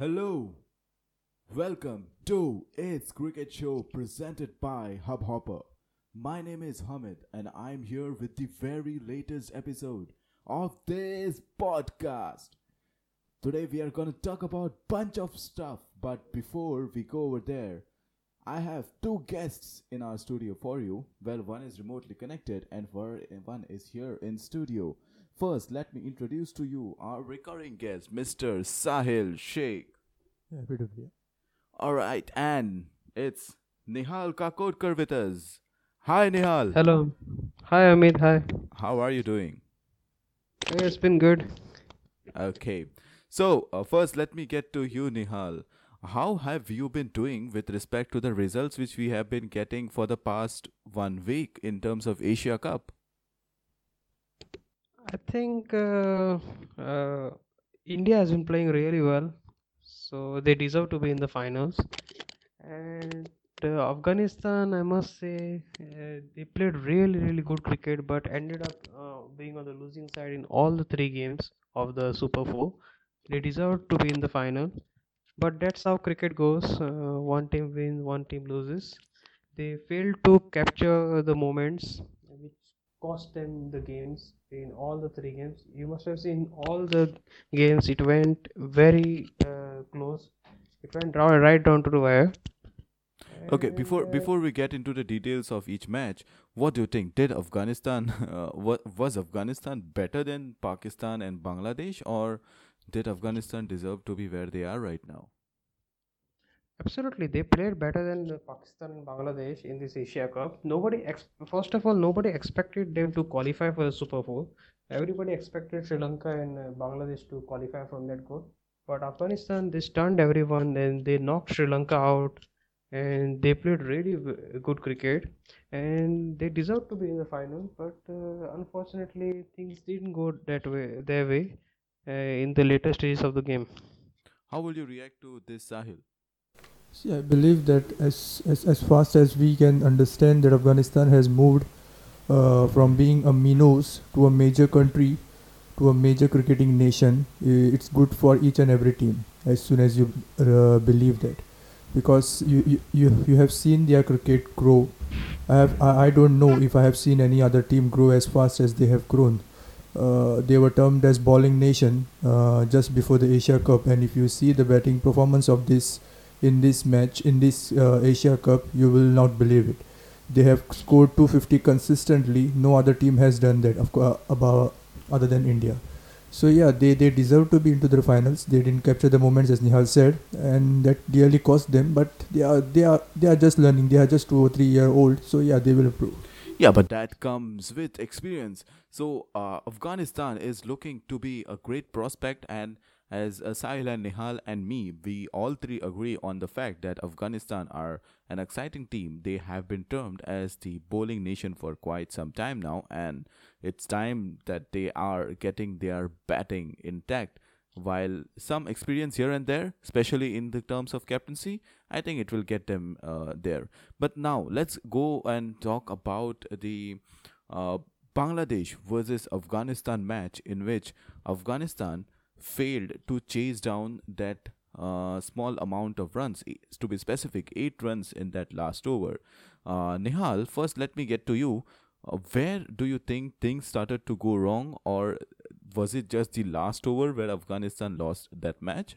Hello, welcome to its cricket show presented by Hubhopper. My name is Hamid and I'm here with the very latest episode of this podcast. Today we are gonna talk about bunch of stuff, but before we go over there, I have two guests in our studio for you. Well, one is remotely connected and one is here in studio. First, let me introduce to you our recurring guest, Mr. Sahil Sheikh. Yeah, beautiful. Alright, and it's Nihal Kakodkar with us. Hi, Nihal. Hello. Hi, Amit. Hi. How are you doing? It's been good. Okay. So, first let me get to you, Nihal. How have you been doing with respect to the results which we have been getting for the past 1 week in terms of Asia Cup? I think India has been playing really well, so they deserve to be in the finals. And Afghanistan, I must say, they played really good cricket, but ended up being on the losing side in all the three games of the Super 4. They deserved to be in the final. But that's how cricket goes. One team wins, one team loses. They failed to capture the moments which cost them the games in all the three games. You must have seen all the games. It went very close. It went right down to the wire. Okay, before we get into the details of each match, what do you think? Did Afghanistan was Afghanistan better than Pakistan and Bangladesh, or did Afghanistan deserve to be where they are right now? Absolutely, they played better than Pakistan and Bangladesh in this Asia Cup. First of all, nobody expected them to qualify for the Super 4. Everybody expected Sri Lanka and Bangladesh to qualify from that group. But Afghanistan, they stunned everyone and they knocked Sri Lanka out. And they played really good cricket and they deserved to be in the final, but unfortunately things didn't go their way in the later stages of the game. How will you react to this, Sahil? See, I believe that as fast as we can understand that Afghanistan has moved from being a minnows to a major country to a major cricketing nation. It's good for each and every team as soon as you believe that. Because you have seen their cricket grow. I don't know if I have seen any other team grow as fast as they have grown. They were termed as bowling nation just before the Asia Cup, and if you see the batting performance of this in this match in this Asia Cup, you will not believe it. They have scored 250 consistently. No other team has done that, of course, other than India. So yeah, they deserve to be into the finals. They didn't capture the moments, as Nihal said, and that really cost them. But they are just learning. They are just 2 or 3 year old. So yeah, they will improve. Yeah, but that comes with experience. So Afghanistan is looking to be a great prospect, and as Sahil and Nihal and me, we all three agree on the fact that Afghanistan are an exciting team. They have been termed as the bowling nation for quite some time now, and it's time that they are getting their batting intact. While some experience here and there, especially in the terms of captaincy, I think it will get them there. But now let's go and talk about the Bangladesh versus Afghanistan match, in which Afghanistan failed to chase down that small amount of runs, to be specific 8 runs in that last over. Nihal, first let me get to you. Where do you think things started to go wrong, or was it just the last over where Afghanistan lost that match?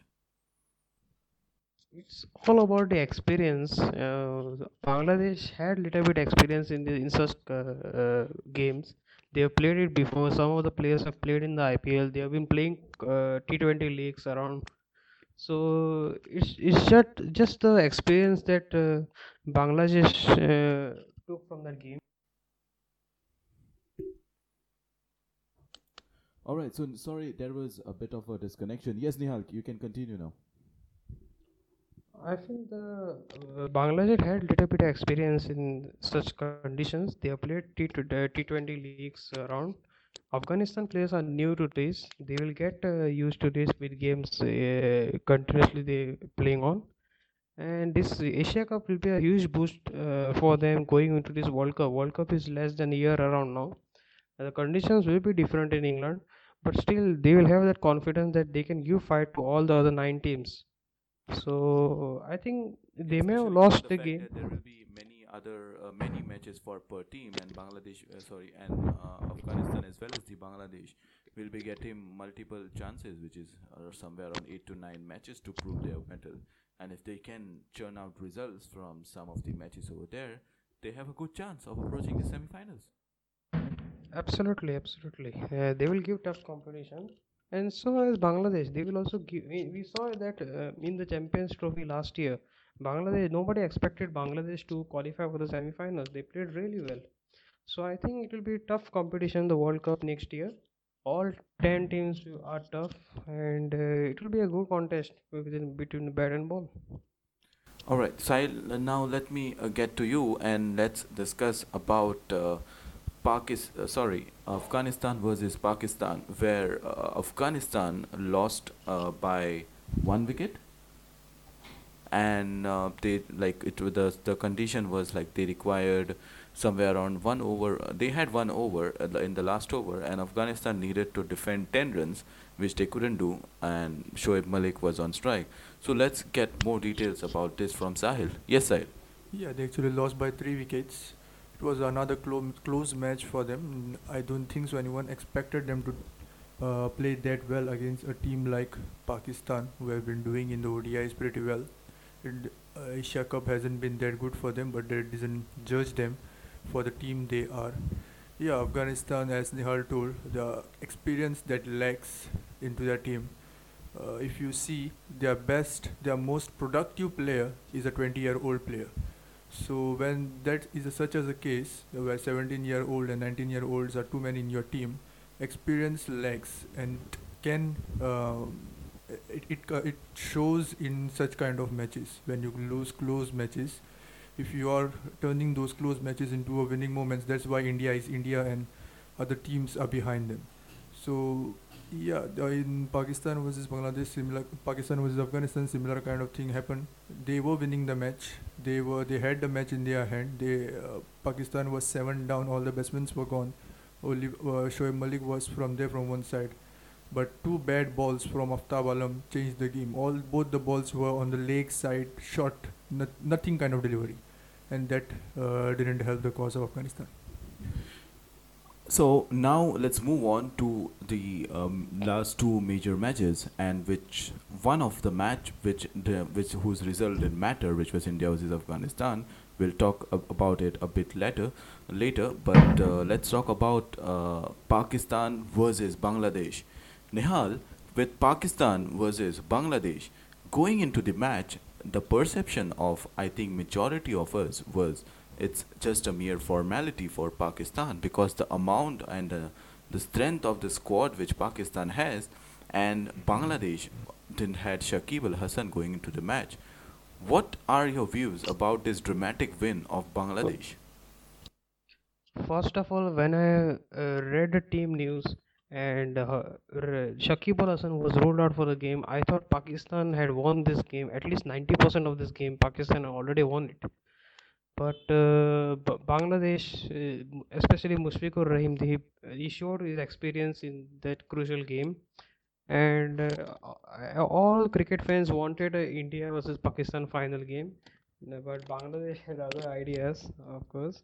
It's all about the experience. Bangladesh had little bit experience in such games. They have played it before. Some of the players have played in the IPL. They have been playing T20 leagues around. So it's just the experience that Bangladesh took from that game. All right. So sorry, there was a bit of a disconnection. Yes, Nihal, you can continue now. I think Bangladesh had little bit of experience in such conditions. They have played T20 leagues around. Afghanistan players are new to this. They will get used to this with games continuously they playing on. And this Asia Cup will be a huge boost for them going into this World Cup. World Cup is less than a year around now. The conditions will be different in England. But still, they will have that confidence that they can give fight to all the other 9 teams. So I think they may have lost the game. There will be many other many matches for per team, and Afghanistan as well as the Bangladesh will be getting multiple chances, which is somewhere around 8 to 9 matches to prove their mettle. And if they can churn out results from some of the matches over there, they have a good chance of approaching the semi-finals. Absolutely. They will give tough competition. And so as Bangladesh, they will also give. We saw that in the Champions Trophy last year, Bangladesh, nobody expected Bangladesh to qualify for the semi-finals. They played really well. So I think it will be tough competition, the World Cup next year. All 10 teams are tough, and it will be a good contest between bat and ball. All right, Sahil, now let me get to you and let's discuss about Afghanistan versus Pakistan, where Afghanistan lost by 1 wicket, and the condition was like they required somewhere around 1 over. They had 1 over in the last over, and Afghanistan needed to defend 10 runs, which they couldn't do, and Shoaib Malik was on strike. So let's get more details about this from Sahil. Yes, Sahil. Yeah, they actually lost by 3 wickets. It was another close match for them. I don't think so anyone expected them to play that well against a team like Pakistan, who have been doing in the ODIs pretty well. And Asia Cup hasn't been that good for them, but that doesn't judge them for the team they are. Yeah, Afghanistan, as Nihal told, the experience that lacks into their team. If you see, their most productive player is a 20-year-old player. So when that is such as a case, where 17-year-old and 19-year-olds are too many in your team, experience lacks and can it shows in such kind of matches. When you lose close matches, if you are turning those close matches into a winning moments, that's why India and other teams are behind them. So yeah, in Pakistan versus Bangladesh, Pakistan versus Afghanistan, similar kind of thing happened. They were winning the match. They had the match in their hand. Pakistan was 7 down. All the batsmen were gone. Only Shoaib Malik was from one side. But 2 bad balls from Aftab Alam changed the game. Both the balls were on the leg side, short, nothing kind of delivery. And that didn't help the cause of Afghanistan. So now let's move on to the last 2 major matches, and which one of the match whose result didn't matter, which was India versus Afghanistan. We'll talk about it a bit later. But let's talk about Pakistan versus Bangladesh. Nihal, with Pakistan versus Bangladesh, going into the match, the perception of, I think, majority of us was it's just a mere formality for Pakistan, because the amount and the strength of the squad which Pakistan has, and Bangladesh didn't had Shakibul Al-Hasan going into the match. What are your views about this dramatic win of Bangladesh? First of all, when I read the team news, and Shakibul Al-Hasan was ruled out for the game, I thought Pakistan had won this game. At least 90% of this game, Pakistan already won it. But Bangladesh, especially Mushfiqur Rahim, he showed his experience in that crucial game. And all cricket fans wanted India versus Pakistan final game. But Bangladesh had other ideas, of course.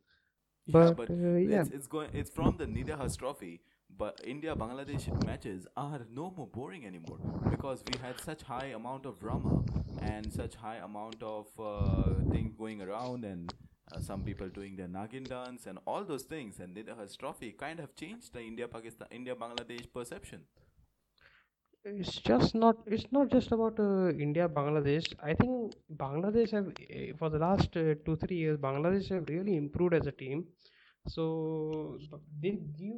But it's from the Nidahas Trophy. But India-Bangladesh matches are no more boring anymore, because we had such high amount of drama and such high amount of things going around, and some people doing their Nagin dance and all those things. And Nidahas Trophy kind of changed the India-Bangladesh perception. It's not just about India-Bangladesh. I think Bangladesh have, for the last 2-3 years, Bangladesh have really improved as a team. So they give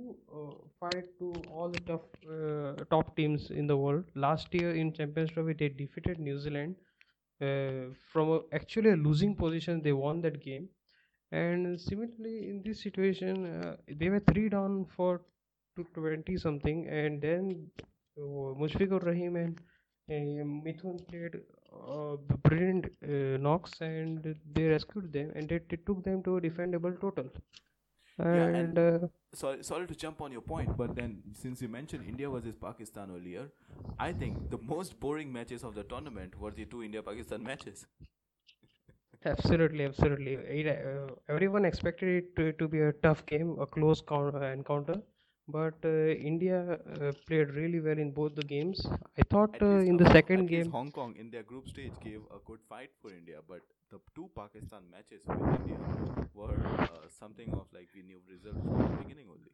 fight to all the top teams in the world. Last year in Champions Trophy, they defeated New Zealand from actually a losing position. They won that game, and similarly in this situation, they were 3 down for 20 something, and then Mushfiqur Rahim and Mithun played brilliant knocks, and they rescued them, and they took them to a defendable total. And sorry to jump on your point, but then since you mentioned India versus Pakistan earlier, I think the most boring matches of the tournament were the two India-Pakistan matches. Absolutely. Everyone expected it to be a tough game, a close encounter. But India played really well in both the games. I thought in the second game... Hong Kong in their group stage gave a good fight for India, but the two Pakistan matches with India were something of like we knew results from the beginning only.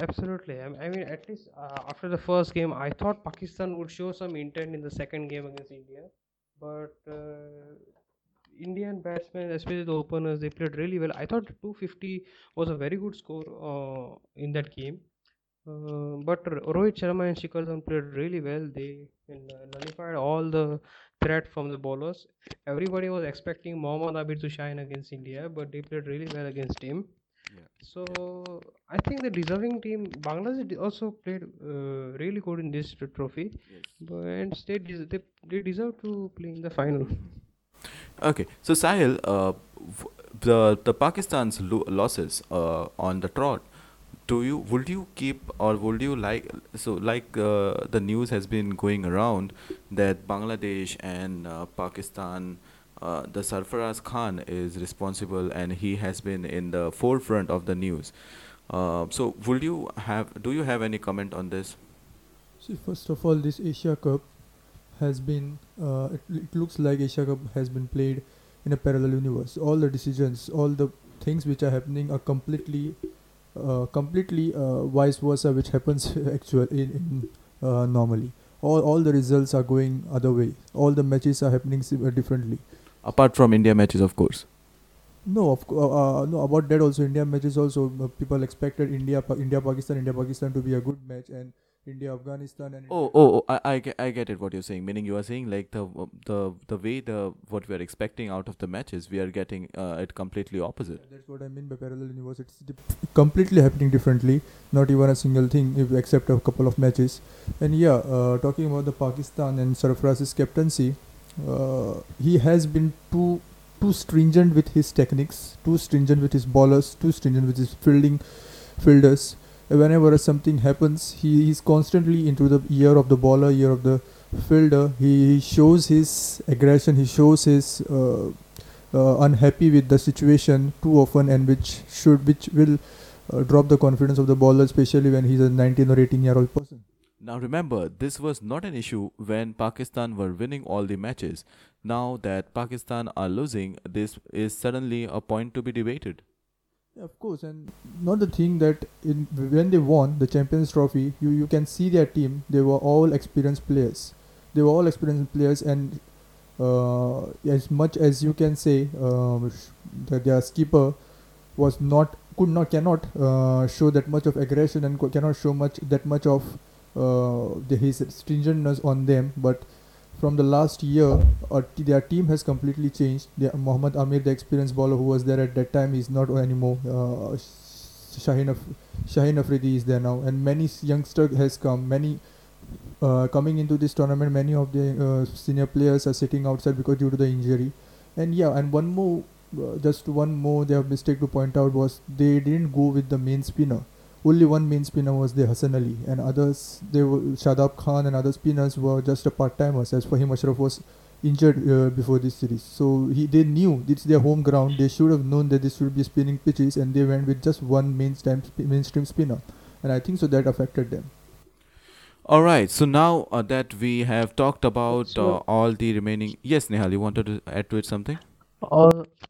Absolutely. I mean, at least after the first game, I thought Pakistan would show some intent in the second game against India. But Indian batsmen, especially the openers, they played really well. I thought 250 was a very good score in that game. But Rohit Sharma and Shikhartham played really well. They nullified all the threat from the bowlers. Everybody was expecting Mohammad Abid to shine against India, but they played really well against him. Yeah. So I think the deserving team, Bangladesh, also played really good in this trophy. Yes. And they deserve to play in the final. Okay, so Sahil, the Pakistan's losses on the trot, the news has been going around that Bangladesh and Pakistan, the Sarfraz Khan is responsible and he has been in the forefront of the news. So do you have any comment on this? See, first of all, this Asia Cup has been it looks like Asia Cup has been played in a parallel universe. All the decisions, all the things which are happening are completely vice versa which happens actually in normally. All the results are going other way. All the matches are happening differently. Apart from India matches, of course. No, about that also, India matches also, people expected India Pakistan to be a good match, and India, Afghanistan, and I get it what you're saying. Meaning you are saying like the way what we are expecting out of the matches, we are getting it completely opposite. Yeah, that's what I mean by parallel universe. It's completely happening differently. Not even a single thing, except a couple of matches. And yeah, talking about the Pakistan and Sarfaraz's captaincy, he has been too stringent with his techniques, too stringent with his bowlers, too stringent with his fielders. Whenever something happens, he is constantly into the ear of the bowler, ear of the fielder. He shows his aggression, he shows his unhappy with the situation too often, and which will drop the confidence of the bowler, especially when he's a 19 or 18-year-old person. Now remember, this was not an issue when Pakistan were winning all the matches. Now that Pakistan are losing, this is suddenly a point to be debated. Yeah, of course, and not the thing that when they won the Champions Trophy, you can see their team. They were all experienced players, and as much as you can say that their skipper cannot show that much of aggression and cannot show that much of his stringentness on them, but from the last year, their team has completely changed. Mohammad Amir, the experienced bowler who was there at that time, is not anymore. Shaheen Afridi is there now, and many youngster has come. Many coming into this tournament, many of the senior players are sitting outside because due to the injury. And yeah, and one more, their mistake to point out was they didn't go with the main spinner. Only one main spinner was the Hasan Ali, and others, Shadab Khan and other spinners were just a part-timers. As for him, Ashraf was injured before this series. So they knew it's their home ground. They should have known that this should be spinning pitches, and they went with just one mainstream spinner. And I think so that affected them. All right. So now that we have talked about all the remaining... Yes, Nihal, you wanted to add to it something?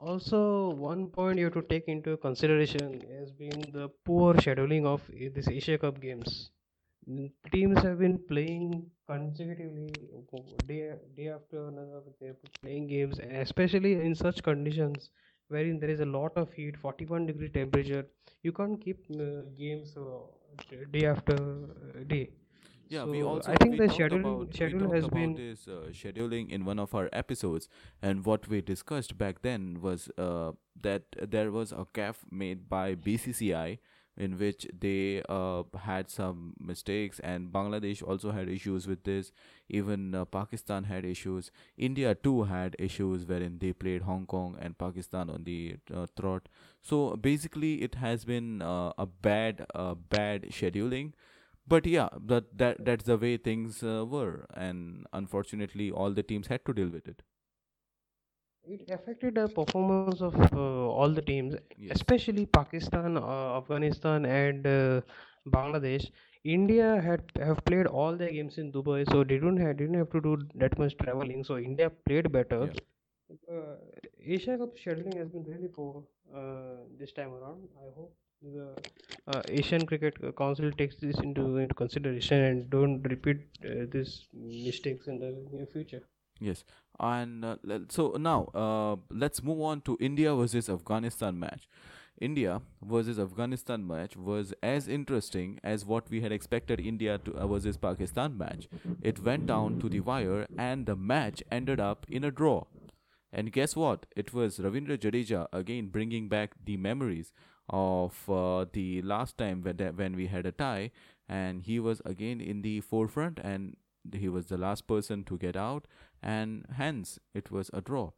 Also, one point you have to take into consideration has been the poor scheduling of this Asia Cup games. Teams have been playing consecutively day after another. They are playing games, especially in such conditions wherein there is a lot of heat, 41-degree temperature. You can't keep games day after day. Yeah, so we talked about this scheduling in one of our episodes, and what we discussed back then was that there was a CAF made by BCCI in which they had some mistakes, and Bangladesh also had issues with this. Even Pakistan had issues. India too had issues wherein they played Hong Kong and Pakistan on the trot. So basically it has been a bad scheduling. But yeah, that's the way things were, and unfortunately all the teams had to deal with it. It affected the performance of all the teams, yes. Especially Pakistan, Afghanistan and Bangladesh. India have played all their games in Dubai, so they didn't have to do that much traveling, so India played better. Yeah. Asia Cup scheduling has been really poor this time around. I hope the Asian Cricket Council takes this into consideration and don't repeat these mistakes in the near future. Yes, and so now let's move on to India versus Afghanistan match. India versus Afghanistan match was as interesting as what we had expected India to versus Pakistan match. It went down to the wire and the match ended up in a draw. And guess what? It was Ravindra Jadeja again bringing back the memories of the last time when we had a tie, and he was again in the forefront and he was the last person to get out, and hence it was a draw.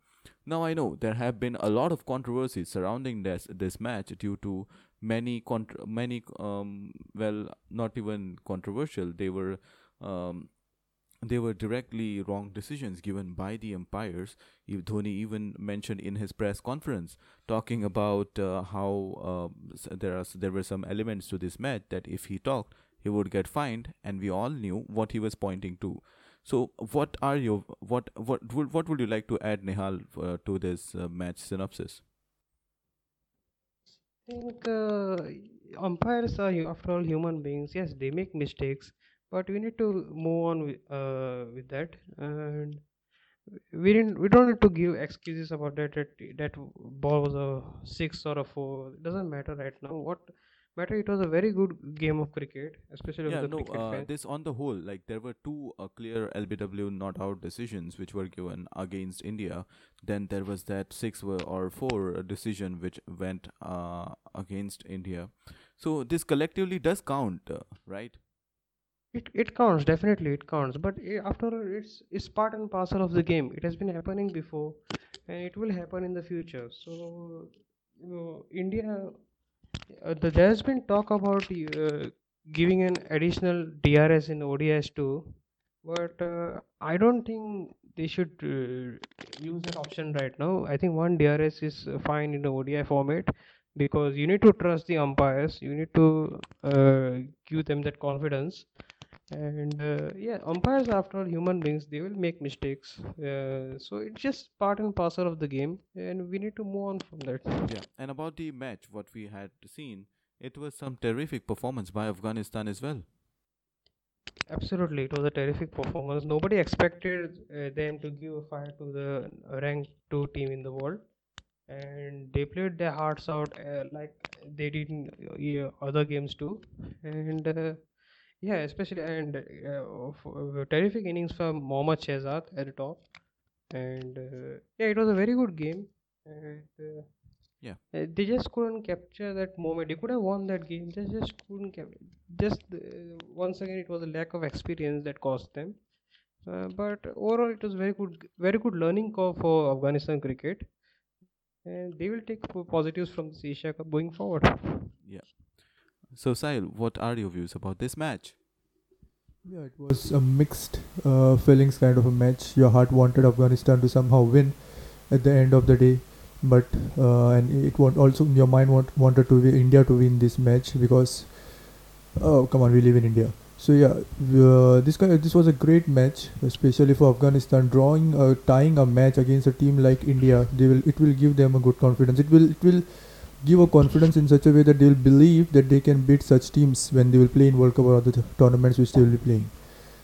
Now I know there have been a lot of controversies surrounding this match due to many well, not even controversial, they were directly wrong decisions given by the umpires. Dhoni even mentioned in his press conference talking about how there were some elements to this match that if he talked he would get fined, and we all knew what he was pointing to. So what would you like to add, Nihal, to this match synopsis? I think umpires are after all human beings. Yes, they make mistakes, but we need to move on with that, and we don't need to give excuses about that ball was a 6 or a 4. It doesn't matter right now. What matter, it was a very good game of cricket, especially with the cricket fans. This on the whole, like there were two clear LBW not out decisions which were given against India. Then there was that 6 or 4 decision which went against India. So this collectively does count, right? It counts, definitely it counts, but after all it's part and parcel of the game. It has been happening before and it will happen in the future. So India, there has been talk about giving an additional DRS in ODIs too, but I don't think they should use that option right now. I think one DRS is fine in the ODI format, because you need to trust the umpires, you need to give them that confidence. And umpires are after all human beings, they will make mistakes, so it's just part and parcel of the game and we need to move on from that. Yeah, and about the match, what we had seen, it was some terrific performance by Afghanistan as well. Absolutely, it was a terrific performance. Nobody expected them to give a fire to the ranked 2 team in the world, and they played their hearts out like they did in other games too. And yeah, especially terrific innings from Mohammad Shezad at the top, and it was a very good game. And they just couldn't capture that moment. They could have won that game. They just couldn't capture. Just once again, it was a lack of experience that cost them. But overall, it was very good learning curve for Afghanistan cricket, and they will take positives from this Asia Cup going forward. Yeah. So Sahil, what are your views about this match? Yeah, it was a mixed feelings kind of a match. Your heart wanted Afghanistan to somehow win at the end of the day, but and it also your mind wanted to India to win this match, because come on, we live in India. So yeah, this was a great match, especially for Afghanistan. Tying a match against a team like India, it will give them a good confidence. It will give a confidence in such a way that they will believe that they can beat such teams when they will play in World Cup or other tournaments which they will be playing.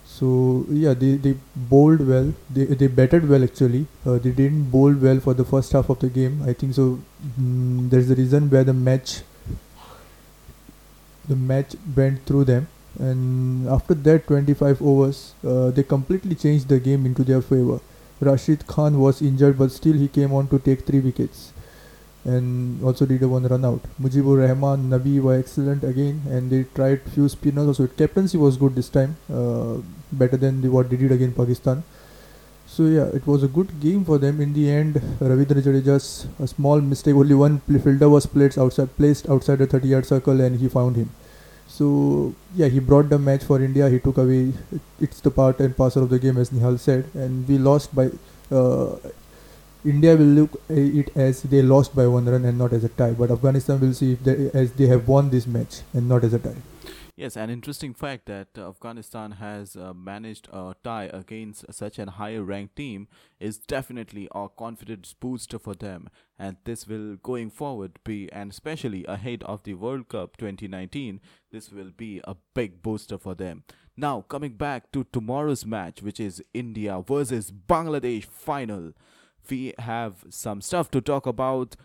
So yeah, they bowled well, they batted well actually. They didn't bowl well for the first half of the game, I think so. There's a reason where the match went through them, and after that 25 overs they completely changed the game into their favour. Rashid Khan was injured, but still he came on to take 3 wickets. and also did a one run out. Mujibur Rahman, Nabi were excellent again, and they tried few spinners also. Captaincy was good this time, better than what they did against Pakistan. So yeah, it was a good game for them. In the end, Ravindra Jadeja's a small mistake, only one fielder was placed outside the 30-yard circle, and he found him. So yeah, he brought the match for India. He took away, it's the part and parcel of the game, as Nihal said, and we lost by. India will look at it as they lost by one run and not as a tie. But Afghanistan will see if they have won this match and not as a tie. Yes, an interesting fact that Afghanistan has managed a tie against such a higher ranked team is definitely a confidence booster for them. And this will, going forward, be, and especially ahead of the World Cup 2019, this will be a big booster for them. Now, coming back to tomorrow's match, which is India versus Bangladesh final. We have some stuff to talk about,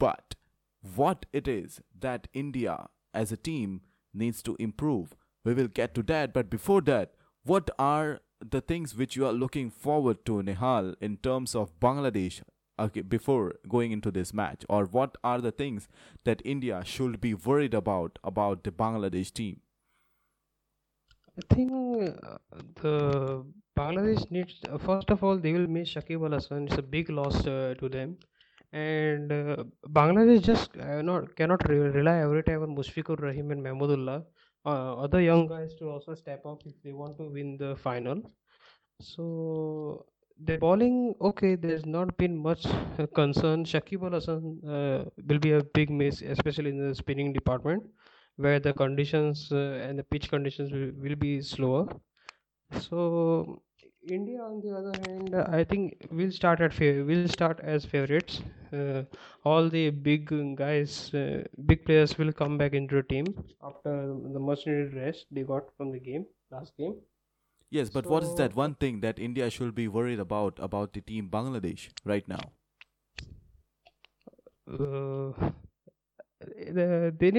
but what it is that India as a team needs to improve, we will get to that. But before that, what are the things which you are looking forward to, Nihal, in terms of Bangladesh before going into this match? Or what are the things that India should be worried about the Bangladesh team? I think the Bangladesh needs, first of all, they will miss Shakibul Al-Hasan. It's a big loss to them. And Bangladesh just cannot rely every time on Mushfiqur Rahim and Mahmudullah. Other young guys to also step up if they want to win the final. So the bowling, okay, there's not been much concern. Shakibul Al-Hasan will be a big miss, especially in the spinning department, where the conditions and the pitch conditions will be slower. So India, on the other hand, I think will start as favorites. All the big guys, big players will come back into the team after the much needed rest they got from the game, last game. Yes, but so, what is that one thing that India should be worried about the team Bangladesh right now? They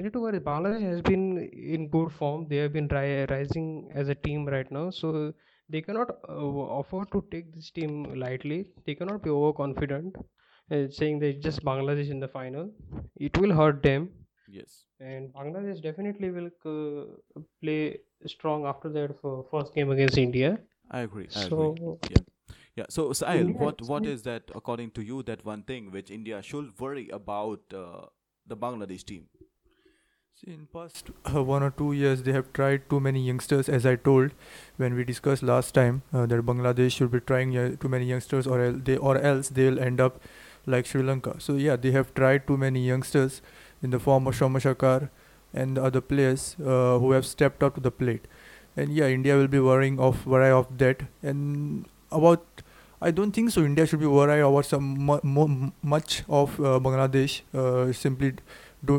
need to worry. Bangladesh has been in good form. They have been rising as a team right now. So they cannot afford to take this team lightly. They cannot be overconfident, saying that it's just Bangladesh in the final. It will hurt them. Yes. And Bangladesh definitely will play strong after their first game against India. I agree. Yeah. So Sahil, what is that, according to you, that one thing which India should worry about the Bangladesh team? See, in past 1 or 2 years, they have tried too many youngsters, as I told when we discussed last time that Bangladesh should be trying too many youngsters, or else they will end up like Sri Lanka. So yeah, they have tried too many youngsters in the form of Shoma Shakar and the other players who have stepped up to the plate. And yeah, India will be worrying of that. And about, I don't think so India should be worried about much of Bangladesh. Simply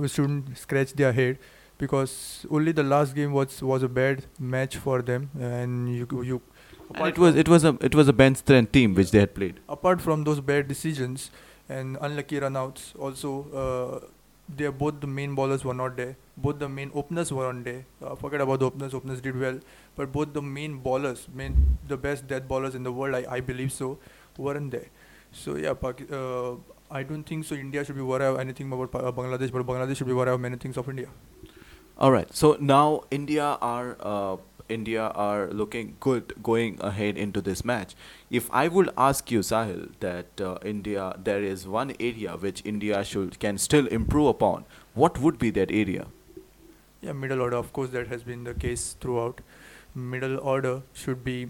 shouldn't scratch their head, because only the last game was a bad match for them, and it was a bench strength team which they had played. Apart from those bad decisions and unlucky runouts, also they both the main bowlers were not there. Both the main openers were on day. Forget about the openers. Openers did well, but both the main bowlers, the best death bowlers in the world, I believe so, weren't there. So yeah, I don't think so India should be worried about anything about Bangladesh, but Bangladesh should be worried about many things of India. Alright, so now India are looking good going ahead into this match. If I would ask you, Sahil, that India, there is one area which India can still improve upon, what would be that area? Yeah, middle order, of course, that has been the case throughout. Middle order should be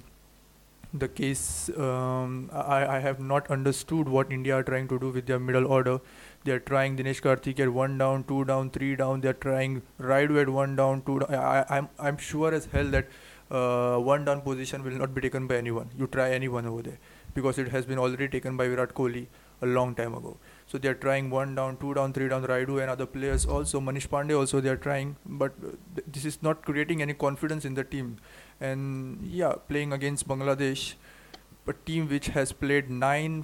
the case. I have not understood what India are trying to do with their middle order. They are trying Dinesh Karthik at 1 down, 2 down, 3 down. They are trying Raidu at 1 down, 2 down. I'm sure as hell that 1 down position will not be taken by anyone. You try anyone over there, because it has been already taken by Virat Kohli a long time ago. So they are trying 1 down, 2 down, 3 down, Raidu and other players also. Manish Pandey also they are trying, but this is not creating any confidence in the team. And yeah, playing against Bangladesh, a team which has played 9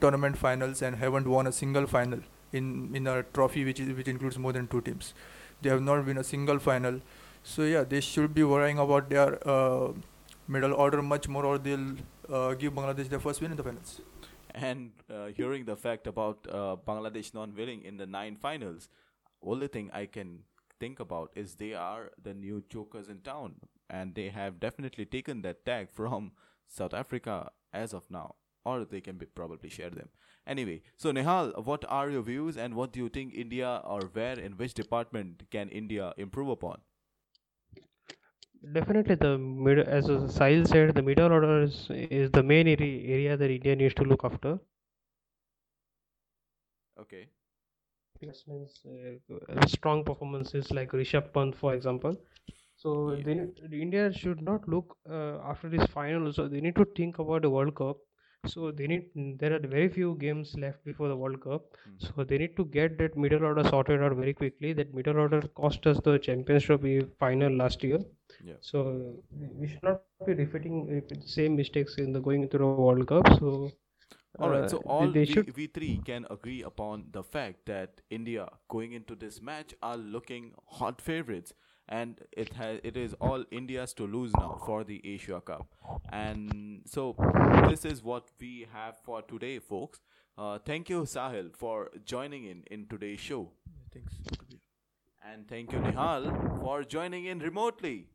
tournament finals and haven't won a single final in a trophy which includes more than 2 teams. They have not won a single final. So yeah, they should be worrying about their middle order much more, or they'll give Bangladesh their first win in the finals. And hearing the fact about Bangladesh non-winning in the 9 finals, only thing I can think about is they are the new chokers in town, and they have definitely taken that tag from South Africa as of now, or they can probably share them. Anyway, so Nihal, what are your views and what do you think India, or where, in which department can India improve upon? Definitely, as Sahil said, the middle order is the main area that India needs to look after. Okay. This means strong performances like Rishabh Pant, for example. So India should not look after this final. So they need to think about the World Cup. So there are very few games left before the World Cup. So they need to get that middle order sorted out very quickly. That middle order cost us the Champions Trophy final last year. Yeah. So we should not be repeating the same mistakes in the going through the World Cup. So. Alright, so all we three can agree upon the fact that India going into this match are looking hot favorites, and it is all India's to lose now for the Asia Cup. And so this is what we have for today, folks. Thank you, Sahil, for joining in today's show. Thanks. And thank you, Nihal, for joining in remotely.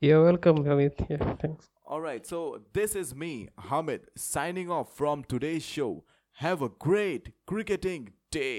You're welcome, Hamid. Yeah, thanks. Alright, so this is me, Hamid, signing off from today's show. Have a great cricketing day.